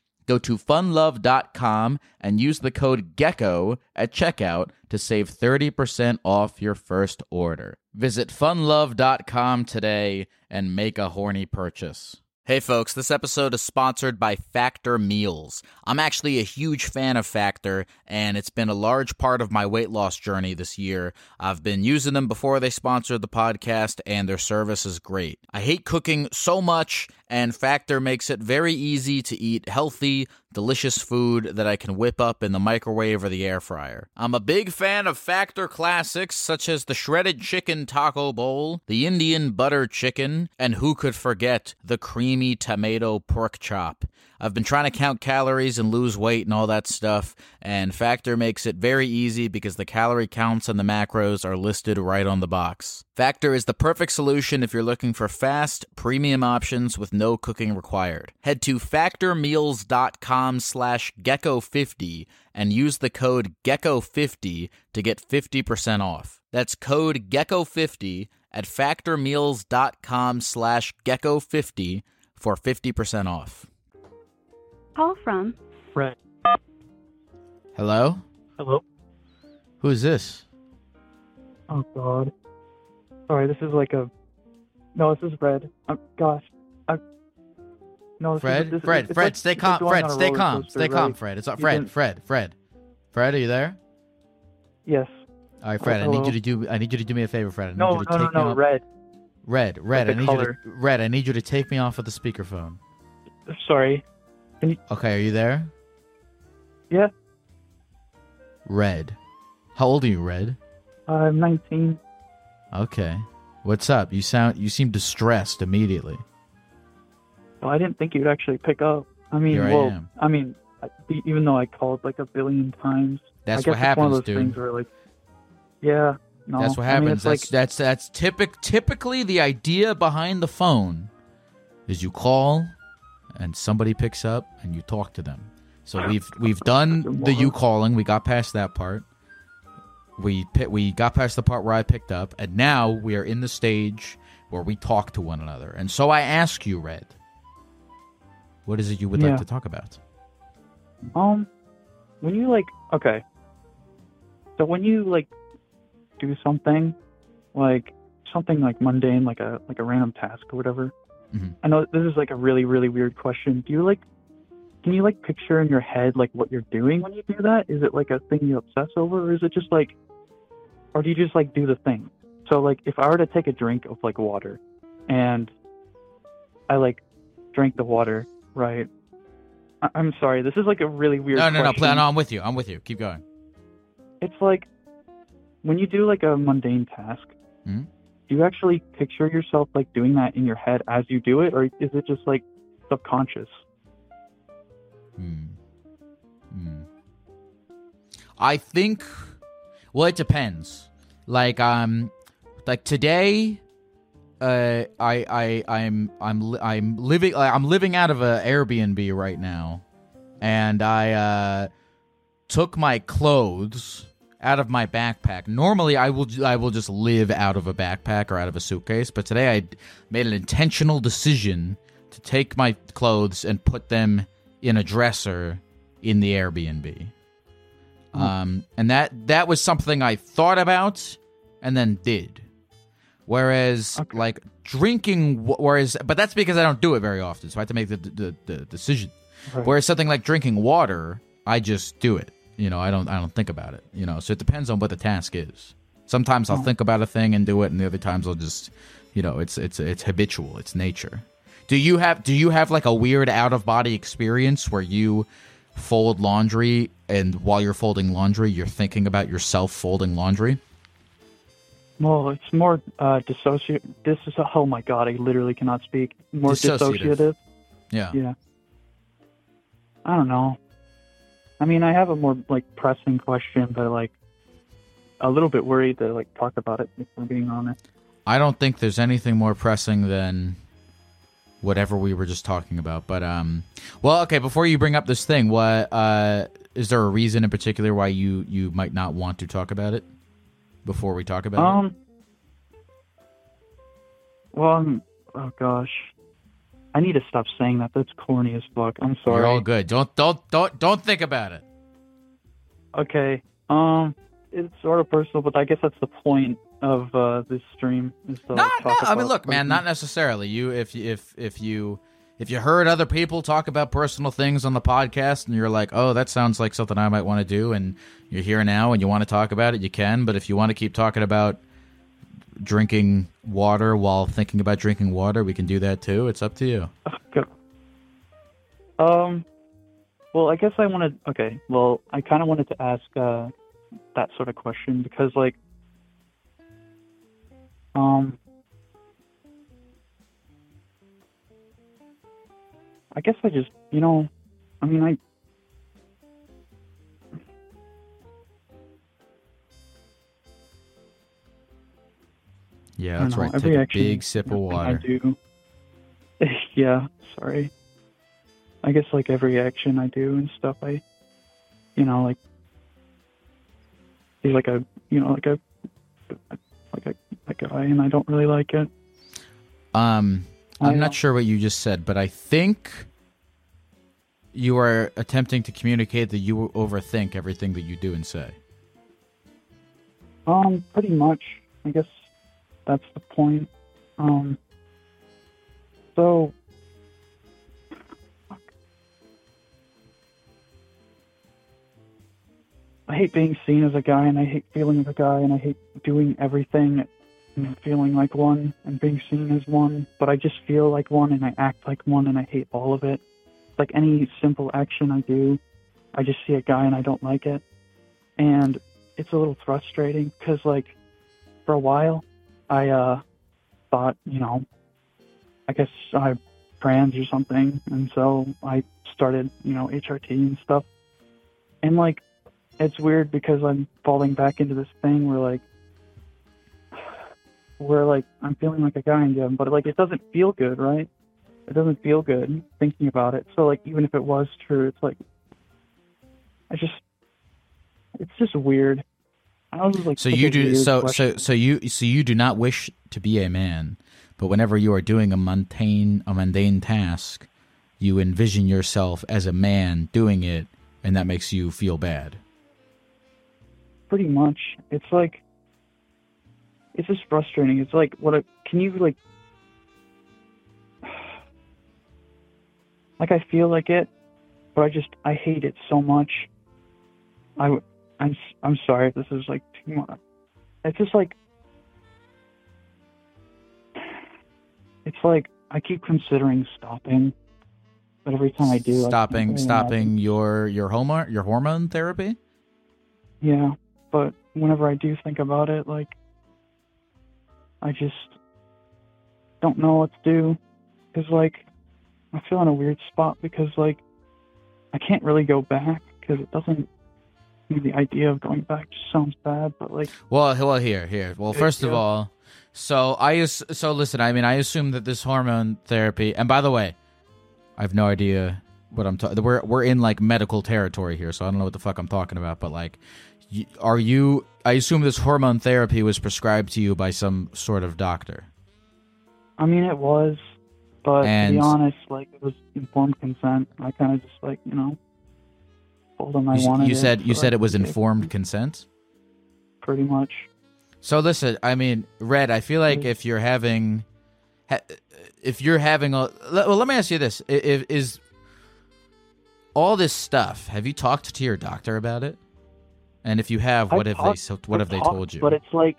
Go to funlove.com and use the code GECKO at checkout to save 30% off your first order. Visit funlove.com today and make a horny purchase. Hey folks, this episode is sponsored by Factor Meals. I'm actually a huge fan of Factor, and it's been a large part of my weight loss journey this year. I've been using them before they sponsored the podcast, and their service is great. I hate cooking so much, and Factor makes it very easy to eat healthy, delicious food that I can whip up in the microwave or the air fryer. I'm a big fan of Factor classics such as the shredded chicken taco bowl, the Indian butter chicken, and who could forget the creamy tomato pork chop. I've been trying to count calories and lose weight and all that stuff, and Factor makes it very easy because the calorie counts and the macros are listed right on the box. Factor is the perfect solution if you're looking for fast, premium options with no cooking required. Head to factormeals.com/gecko50 and use the code GECKO50 to get 50% off. That's code GECKO50 at factormeals.com/gecko50 for 50% off. Call from Fred. Hello? Hello? Who is this? Oh, God. Sorry, this is like a... No, this is Fred. Fred, stay calm. Fred, stay calm. Stay calm, Fred. It's not Fred. Fred, are you there? Yes. All right, Fred. Hello. I need you to do me a favor, Fred. No, Red. I need you to take me off of the speakerphone. Sorry. Okay, are you there? Yeah. Red. How old are you, Red? I'm 19. Okay. What's up? You seem distressed immediately. Well, I didn't think you'd actually pick up. I mean, even though I called like a billion times. That's what happens, dude. I guess it's one of those things where, like, yeah, no. That's what happens. Typically the idea behind the phone is you call and somebody picks up and you talk to them. So we've done the you calling. We got past that part. We got past the part where I picked up, and now we are in the stage where we talk to one another. And so I ask you, Red, what is it you would like to talk about? When you do something mundane, like a random task or whatever. Mm-hmm. I know this is like a really, really weird question. Can you picture in your head what you're doing when you do that? Is it a thing you obsess over, or is it just or do you just do the thing? So if I were to take a drink of water, and I drank the water, right? I'm sorry, this is a really weird question. No, I'm with you. Keep going. It's when you do a mundane task. Mm-hmm. Do you actually picture yourself doing that in your head as you do it, or is it just subconscious? I think, well, it depends. Today, I'm living out of an Airbnb right now, and I took my clothes out of my backpack. Normally, I will just live out of a backpack or out of a suitcase, but today I made an intentional decision to take my clothes and put them in a dresser in the Airbnb. Mm. And that was something I thought about and then did. Whereas, okay. But that's because I don't do it very often, so I have to make the decision. Right. Whereas something like drinking water, I just do it. I don't think about it. So it depends on what the task is. Sometimes I'll think about a thing and do it, and the other times I'll just, it's habitual. It's nature. Do you have a weird out of body experience where you fold laundry, and while you're folding laundry, you're thinking about yourself folding laundry? Well, it's more dissociative. This is oh my god, I literally cannot speak. More dissociative. Yeah. Yeah. I don't know. I mean, I have a more, pressing question, but, a little bit worried to, talk about it, if I'm being honest. I don't think there's anything more pressing than whatever we were just talking about, but, okay, before you bring up this thing, what, is there a reason in particular why you might not want to talk about it before we talk about it? Oh, gosh. I need to stop saying that. That's corny as fuck. I'm sorry. You're all good. Don't think about it. Okay. It's sort of personal, but I guess that's the point of this stream. Man, not necessarily. You, if you heard other people talk about personal things on the podcast, and you're like, oh, that sounds like something I might want to do, and you're here now, and you want to talk about it, you can. But if you want to keep talking about drinking water while thinking about drinking water, we can do that too. It's up to you. Okay. I kind of wanted to ask that sort of question because I guess I just, you know, I mean, Yeah, that's right. Take a big sip of water. I do. Yeah, sorry. I guess, like, every action I do and stuff, I, you know, like, he's like a, you know, like a guy, and I don't really like it. I'm not sure what you just said, but I think you are attempting to communicate that you overthink everything that you do and say. Pretty much. I guess that's the point. So... I hate being seen as a guy, and I hate feeling as a guy, and I hate doing everything and feeling like one and being seen as one, but I just feel like one and I act like one, and I hate all of it. Like, any simple action I do, I just see a guy and I don't like it. And it's a little frustrating because, like, for a while I thought, you know, I guess I'm trans or something, and so I started, you know, HRT and stuff. And, like, it's weird because I'm falling back into this thing where, like, I'm feeling like a guy again, but, like, it doesn't feel good, right? It doesn't feel good thinking about it. So, like, even if it was true, it's like, it's just weird. I was like, so you do not wish to be a man, but whenever you are doing a mundane task, you envision yourself as a man doing it, and that makes you feel bad. Pretty much. It's like, it's just frustrating. It's like, I feel like it, but I hate it so much. I'm sorry if this is, like, too much. It's just like, I keep considering stopping, but every time I do, your hormone therapy. Yeah. But whenever I do think about it, like, I just don't know what to do. Because, like, I feel in a weird spot because, like, I can't really go back because it doesn't, the idea of going back just sounds bad, but, like... Well, here. Well, first of all, so listen, I mean, I assume that this hormone therapy, and by the way, I have no idea what I'm talking... We're in, like, medical territory here, so I don't know what the fuck I'm talking about, but, like... I assume this hormone therapy was prescribed to you by some sort of doctor. I mean, it was, but to be honest, like, it was informed consent. I kind of just, like, you know, told him I wanted it. You said it was informed consent? Pretty much. So listen, I mean, Red, I feel like let me ask you this. Is all this stuff, have you talked to your doctor about it? And if you have, what have they told you? But it's like,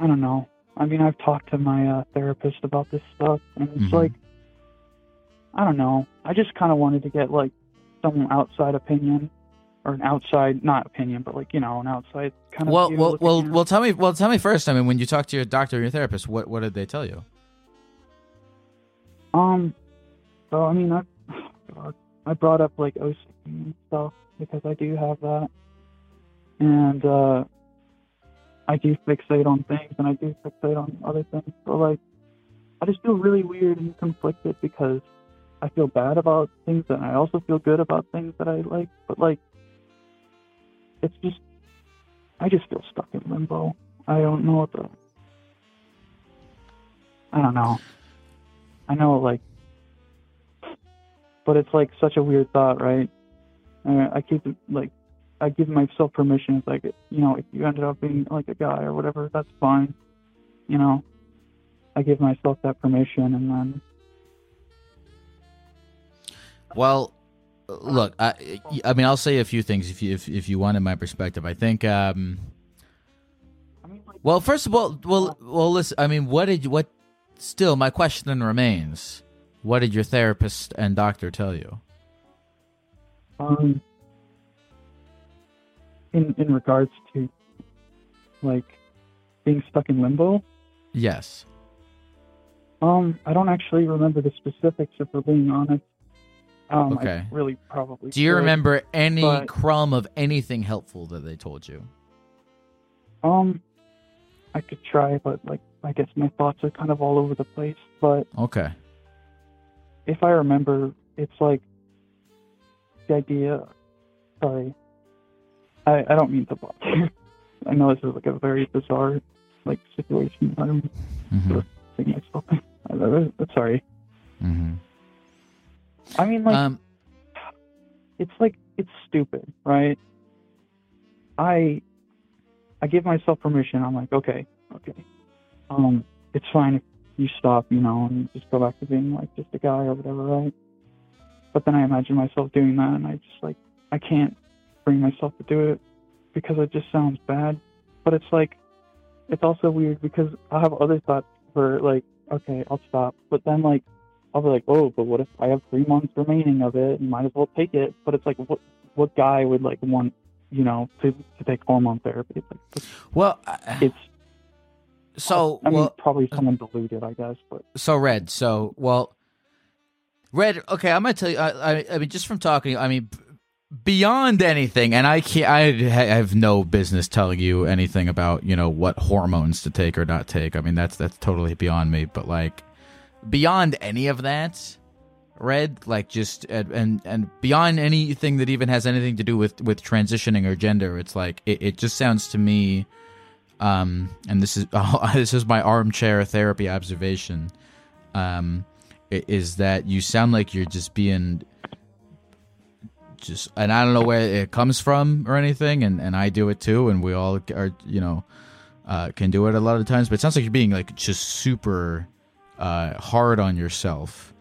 I don't know. I mean, I've talked to my therapist about this stuff, and it's like, I don't know. I just kind of wanted to get, like, some outside opinion, or an outside, not opinion, but, like, you know, an outside kind of. Tell me first. I mean, when you talk to your doctor or your therapist, what did they tell you? So I mean, I brought up, like, OCD and stuff because I do have that. And I do fixate on things, and I do fixate on other things. So, like, I just feel really weird and conflicted because I feel bad about things, and I also feel good about things that I like. But, like, it's just, I just feel stuck in limbo. I don't know. I know, like, but it's, like, such a weird thought, right? I keep, like, I give myself permission. It's like, you know, if you ended up being, like, a guy or whatever, that's fine. You know, I give myself that permission, and then... Well, look, I mean, I'll say a few things if you wanted my perspective. I think, well, first of all, well, listen, I mean, still, my question remains, what did your therapist and doctor tell you? In regards to, like, being stuck in limbo? Yes. I don't actually remember the specifics, if we're being honest. Okay. I really probably do you could, remember any crumb of anything helpful that they told you? I could try, but I guess my thoughts are kind of all over the place. But okay, if I remember, it's like the idea. Sorry, I don't mean to bother you. I know this is like a very bizarre situation. I'm sort of thinking myself. Sorry. Mm-hmm. I mean, it's stupid, right? I give myself permission. I'm like, okay. It's fine if you stop, and just go back to being just a guy or whatever, right? But then I imagine myself doing that, and I just I can't bring myself to do it because it just sounds bad. But it's it's also weird because I have other thoughts for okay, I'll stop. But then I'll be oh, but what if I have 3 months remaining of it and might as well take it? But it's what guy would want, to take 4 month therapy? Probably someone deluded, I guess. But Red. Okay, I'm gonna tell you. I mean, just from talking, beyond anything, and I have no business telling you anything about what hormones to take or not take. I mean, that's totally beyond me. But beyond any of that, Red, just and beyond anything that even has anything to do with transitioning or gender, it's it just sounds to me. And this is my armchair therapy observation, is that you sound like you're just being just, and I don't know where it comes from or anything, and I do it too, and we all are, can do it a lot of times, but it sounds like you're being just super hard on yourself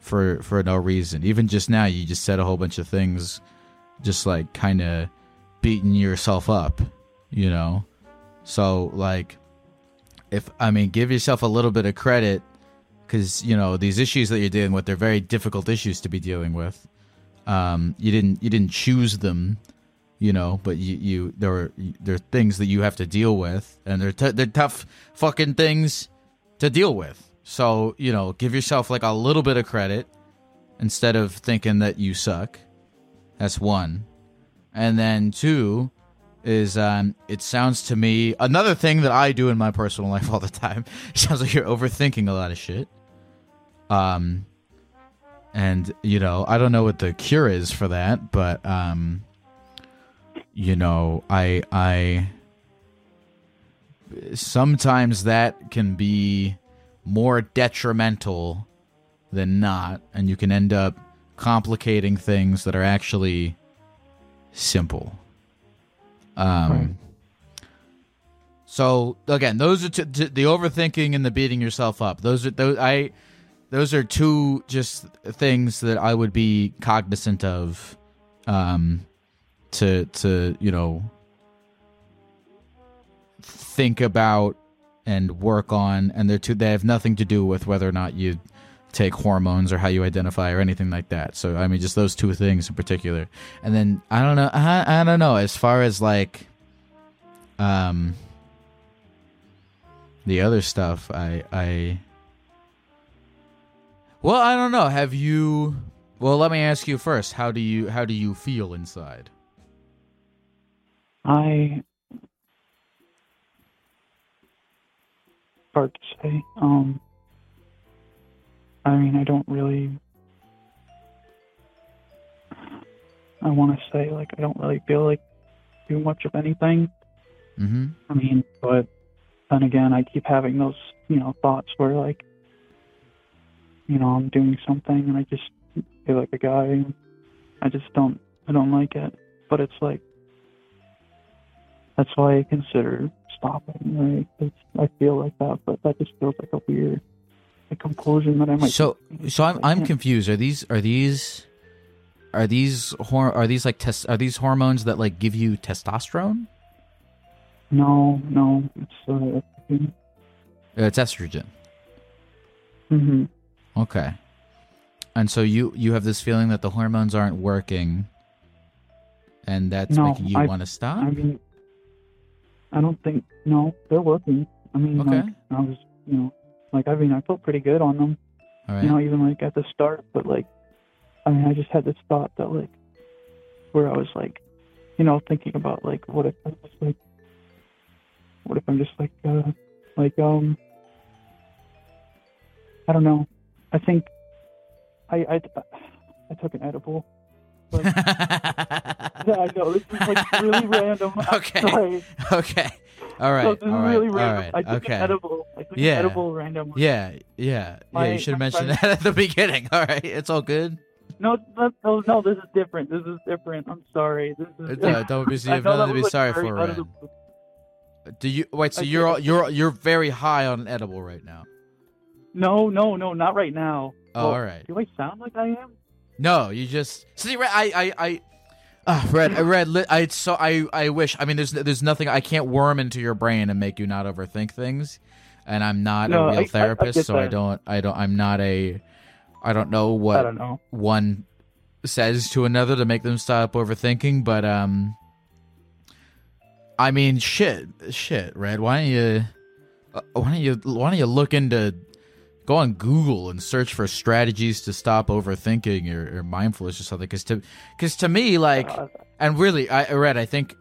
for no reason. Even just now, you just said a whole bunch of things, just kind of beating yourself up, So, give yourself a little bit of credit because, these issues that you're dealing with, they're very difficult issues to be dealing with. You didn't choose them, but there are things that you have to deal with, and they're tough fucking things to deal with. So, give yourself a little bit of credit instead of thinking that you suck. That's one. And then two is it sounds to me, another thing that I do in my personal life all the time, it sounds like you're overthinking a lot of shit. And, I don't know what the cure is for that, but, I sometimes that can be more detrimental than not, and you can end up complicating things that are actually simple. So again, those are the overthinking and the beating yourself up. Those are two just things that I would be cognizant of, to think about and work on. And they have nothing to do with whether or not you take hormones or how you identify or anything like that. So just those two things in particular. And then I don't know as far as the other stuff. I don't know. Have you? Well, let me ask you first. How do you feel inside? Hard to say. I don't really. I want to say I don't really feel too much of anything. Mm-hmm. But then again, I keep having those thoughts where I'm doing something and I just feel like a guy. I just don't like it. But it's that's why I consider stopping. Right? I feel like that, but that just feels like a weird. The conclusion that I might. So I'm confused. Are these hormones that give you testosterone? No, it's estrogen. It's estrogen. Mm-hmm. Okay. And so you have this feeling that the hormones aren't working, and that's making you want to stop. I don't think. No, they're working. Okay. I was, I felt pretty good on them, all right. Even at the start, but I mean, I just had this thought that, like, where I was, like, you know, thinking about, like, what if I'm just, like, I don't know. I think I took an edible. Like, yeah, I know. This is, like, really random. Okay. Sorry. Okay. All right. So this is really random. Right. I took an edible. An edible random. Yeah. Yeah, you should have mentioned that at the beginning. All right. It's all good. No, this is different. I'm sorry. Don't be sorry for it. Do you wait? So you're very high on edible right now. No, not right now. Oh, well, all right. Do I sound like I am? No, you just see. I wish. I mean, there's nothing I can't worm into your brain and make you not overthink things. And I'm not a real therapist, so I don't know what one says to another to make them stop overthinking, but I mean, shit, Red. Why don't you look into, go on Google and search for strategies to stop overthinking or mindfulness or something? Because to me, like, and really, Red, I think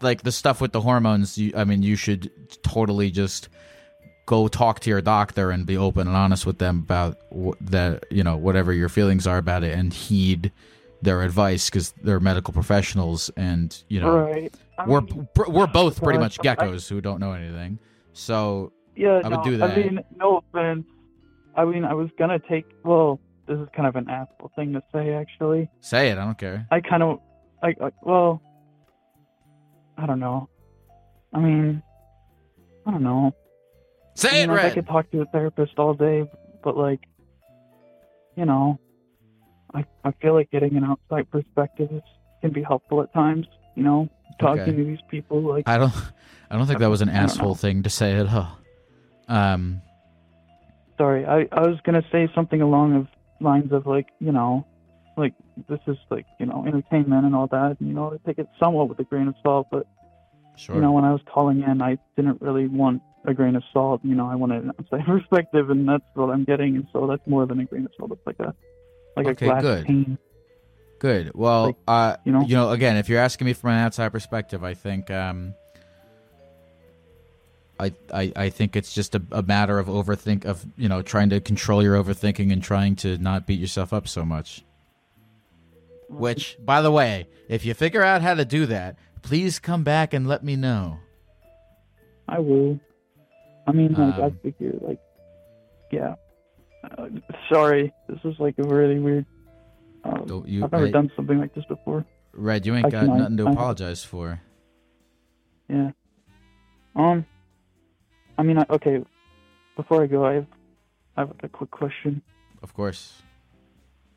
like the stuff with the hormones. You should totally just go talk to your doctor and be open and honest with them about that, you know, whatever your feelings are about it, and heed their advice because they're medical professionals, and you know, right. We're both pretty much geckos who don't know anything. So yeah, I would do that. I mean, no offense. I mean, I was gonna this is kind of an asshole thing to say, actually. Say it. I don't care. I don't know. I mean, I don't know. Say it, Red. I could talk to a therapist all day, but, like, you know, I feel like getting an outside perspective can be helpful at times. You know, talking to these people. Like, I don't think that was an asshole thing to say at all. Sorry, I was gonna say something along the lines of, like, you know, like, this is, like, you know, entertainment and all that. And, you know, I take it somewhat with a grain of salt, but sure. You know, when I was calling in, I didn't really want a grain of salt, you know, I want an outside perspective, and that's what I'm getting, and so that's more than a grain of salt. It's like a glass of pain. Good. Well, like, you know, again, if you're asking me from an outside perspective, I think I think it's just a matter of trying to control your overthinking and trying to not beat yourself up so much. Which, by the way, if you figure out how to do that, please come back and let me know. I will. I mean, like, I figure, like, yeah. Sorry, this is, like, a really weird. I've never done something like this before. Red, you ain't got nothing to apologize for. Yeah. I mean, okay. Before I go, I have like, a quick question. Of course.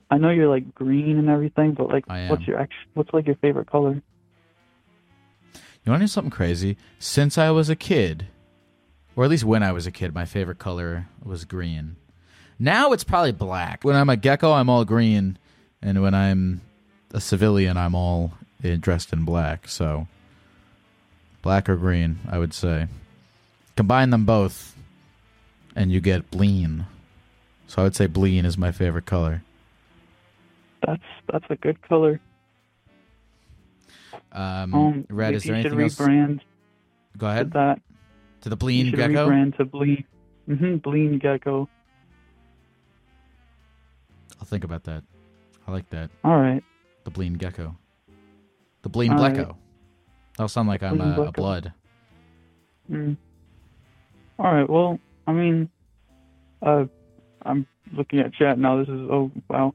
I know you're, like, green and everything, but, like, what's like your favorite color? You want to hear something crazy? Since I was a kid, or at least when I was a kid, my favorite color was green. Now it's probably black. When I'm a gecko, I'm all green. And when I'm a civilian, I'm all dressed in black. So black or green, I would say. Combine them both, and you get bleen. So I would say bleen is my favorite color. That's a good color. Red, is there anything else? Rebrand. Go ahead. That. To the bleen gecko? You should rebrand to bleen. Mm-hmm, bleen gecko. I'll think about that. I like that. All right. The bleen gecko. The bleen blecko. Right. That'll sound like I'm a blood. Mm. All right. Well, I mean, I'm looking at chat now. This is, oh, wow.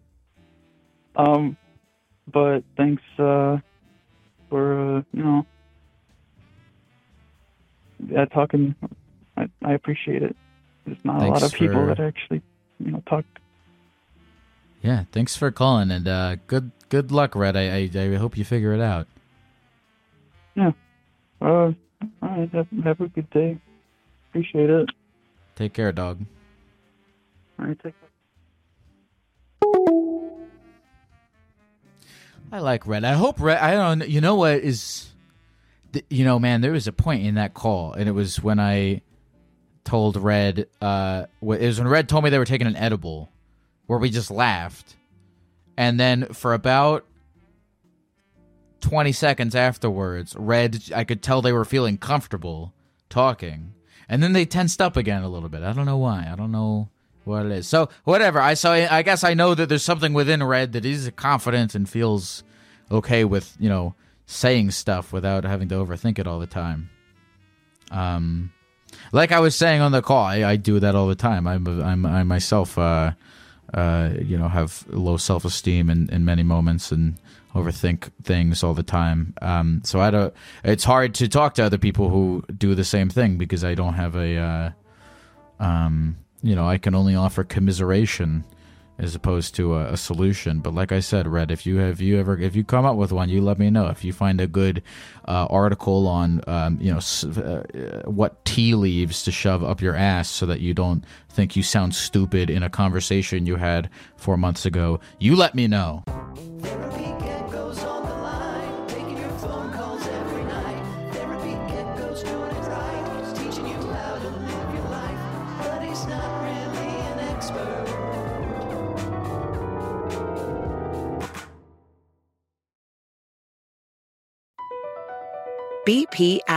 But thanks for, you know, talking. I appreciate it. There's not a lot of people that actually, you know, talk. Yeah, thanks for calling, and good luck, Red. I hope you figure it out. Yeah. All right, have a good day. Appreciate it. Take care, dog. All right, take care. I like Red. I hope Red. I don't. You know what is? You know, man, there was a point in that call, and it was when I told Red. It was when Red told me they were taking an edible, where we just laughed, And then for about 20 seconds afterwards, I could tell they were feeling comfortable talking. And then they tensed up again a little bit. I don't know why. I don't know what it is. So whatever. I guess I know that there's something within Red that is confident and feels okay with, you know, saying stuff without having to overthink it all the time. Like I was saying on the call, I do that all the time. I myself, you know, have low self-esteem in many moments and overthink things all the time. So I don't. It's hard to talk to other people who do the same thing because I don't have a. You know, I can only offer commiseration as opposed to a solution. But like I said, Red, if you come up with one, you let me know. If you find a good article on, you know, what tea leaves to shove up your ass so that you don't think you sound stupid in a conversation you had 4 months ago, you let me know. BP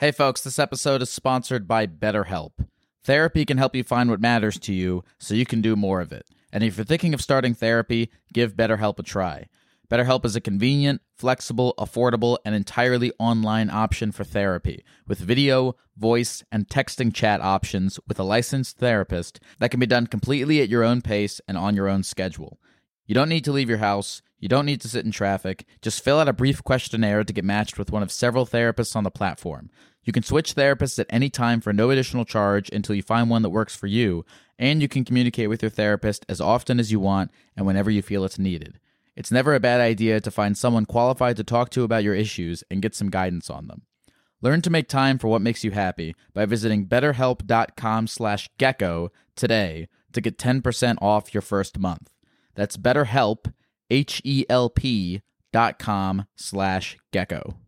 Hey folks, this episode is sponsored by BetterHelp. Therapy can help you find what matters to you so you can do more of it. And if you're thinking of starting therapy, give BetterHelp a try. BetterHelp is a convenient, flexible, affordable, and entirely online option for therapy with video, voice, and texting chat options with a licensed therapist that can be done completely at your own pace and on your own schedule. You don't need to leave your house. You don't need to sit in traffic. Just fill out a brief questionnaire to get matched with one of several therapists on the platform. You can switch therapists at any time for no additional charge until you find one that works for you, and you can communicate with your therapist as often as you want and whenever you feel it's needed. It's never a bad idea to find someone qualified to talk to about your issues and get some guidance on them. Learn to make time for what makes you happy by visiting BetterHelp.com/gecko today to get 10% off your first month. That's BetterHelp. HELP.com/gecko.